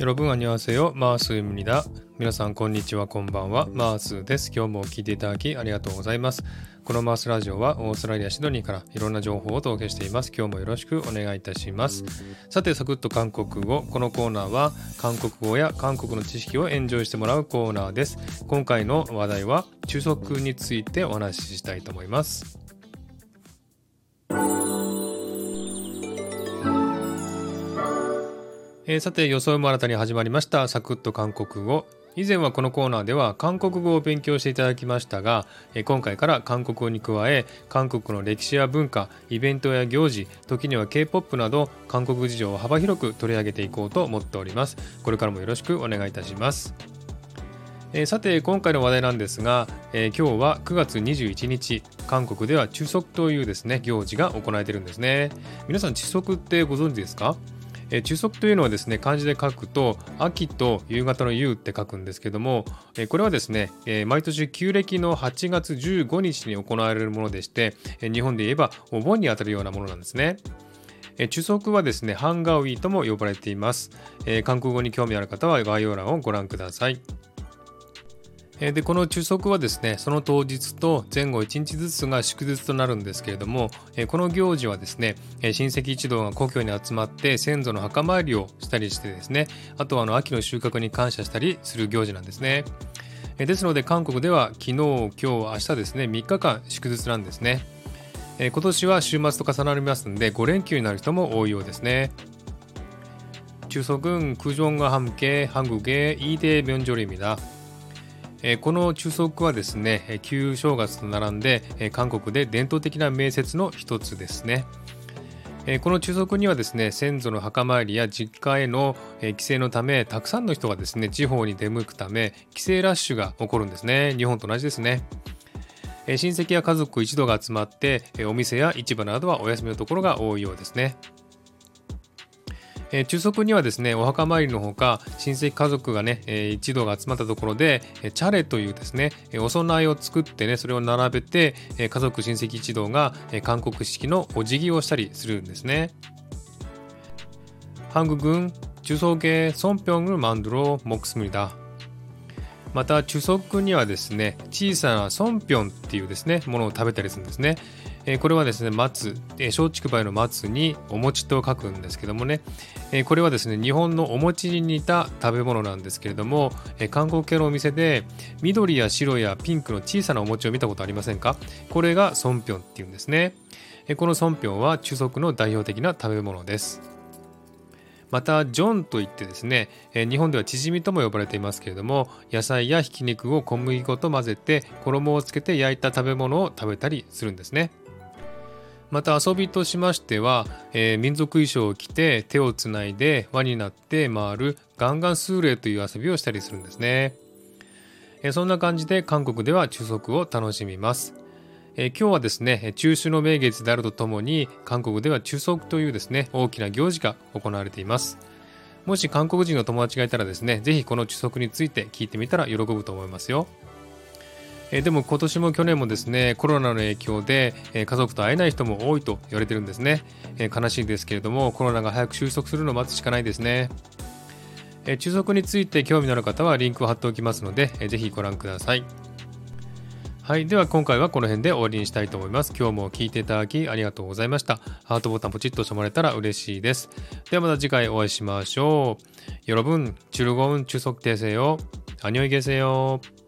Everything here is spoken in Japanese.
여러분 안녕하세요. 마하스입니다. 皆さんこんにちは、こんばんは。 マースです。 今日も聞いていただきありがとうございます。このマースラジオはオーストラリアシドニーからいろんな情報をお届けしています。今日もよろしくお願いいたします。さてサクッと韓国語、このコーナーは韓国語や韓国の知識をエンジョイしてもらうコーナーです。今回の話題は中速についてお話ししたいと思います。さて装いも新たに始まりましたサクッと韓国語。以前はこのコーナーでは韓国語を勉強していただきましたが、今回から韓国語に加え韓国の歴史や文化、イベントや行事、時には K-POP など韓国事情を幅広く取り上げていこうと思っております。これからもよろしくお願いいたします。さて今回の話題なんですが、今日は9月21日韓国では中足というですね行事が行われているんですね。皆さん中足ってご存知ですか？中足というのはですね漢字で書くと秋と夕方の夕って書くんですけども、これはですね毎年旧暦の8月15日に行われるものでして、日本で言えばお盆にあたるようなものなんですね。中足はですねハンガウィとも呼ばれています。韓国語に興味ある方は概要欄をご覧ください。でこの中足はですねその当日と前後1日ずつが祝日となるんですけれども、この行事はですね親戚一同が故郷に集まって先祖の墓参りをしたりしてですね、あとは秋の収穫に感謝したりする行事なんですね。ですので韓国では昨日、今日、明日ですね3日間祝日なんですね。今年は週末と重なりますので5連休になる人も多いようですね。中足그 종과 함께 한국의 2대 명절입니다。この中足はですね旧正月と並んで韓国で伝統的な名節の一つですね。この中足にはですね先祖の墓参りや実家への帰省のためたくさんの人がですね地方に出向くため帰省ラッシュが起こるんですね。日本と同じですね。親戚や家族一同が集まってお店や市場などはお休みのところが多いようですね。中足にはですねお墓参りのほか親戚家族がね一同が集まったところでチャレというですねお供えを作ってねそれを並べて家族親戚一同が韓国式のお辞儀をしたりするんですね。韓国中足へソンピョンを만들어 먹습니다。また中足にはですね小さなソンピョンっていうですねものを食べたりするんですね。これはですね松、松竹梅の松にお餅と書くんですけどもね、これはですね日本のお餅に似た食べ物なんですけれども、韓国系のお店で緑や白やピンクの小さなお餅を見たことありませんか？これがソンピョンっていうんですね。このソンピョンは中足の代表的な食べ物です。またジョンといってですね日本ではチヂミとも呼ばれていますけれども、野菜やひき肉を小麦粉と混ぜて衣をつけて焼いた食べ物を食べたりするんですね。また遊びとしましては、民族衣装を着て手をつないで輪になって回るガンガンスーレという遊びをしたりするんですね。そんな感じで韓国では中足を楽しみます。今日はですね中秋の名月であるとともに韓国では中足というですね大きな行事が行われています。もし韓国人の友達がいたらですねぜひこの中足について聞いてみたら喜ぶと思いますよ。でも今年も去年もですねコロナの影響で家族と会えない人も多いと言われてるんですね。悲しいですけれどもコロナが早く収束するのを待つしかないですね。中足について興味のある方はリンクを貼っておきますのでぜひご覧ください。はい、では今回はこの辺で終わりにしたいと思います。今日も聞いていただきありがとうございました。ハートボタンポチッと押してもらえたら嬉しいです。ではまた次回お会いしましょう。여러분、즐거운 추석 되세요。안녕히 계세요。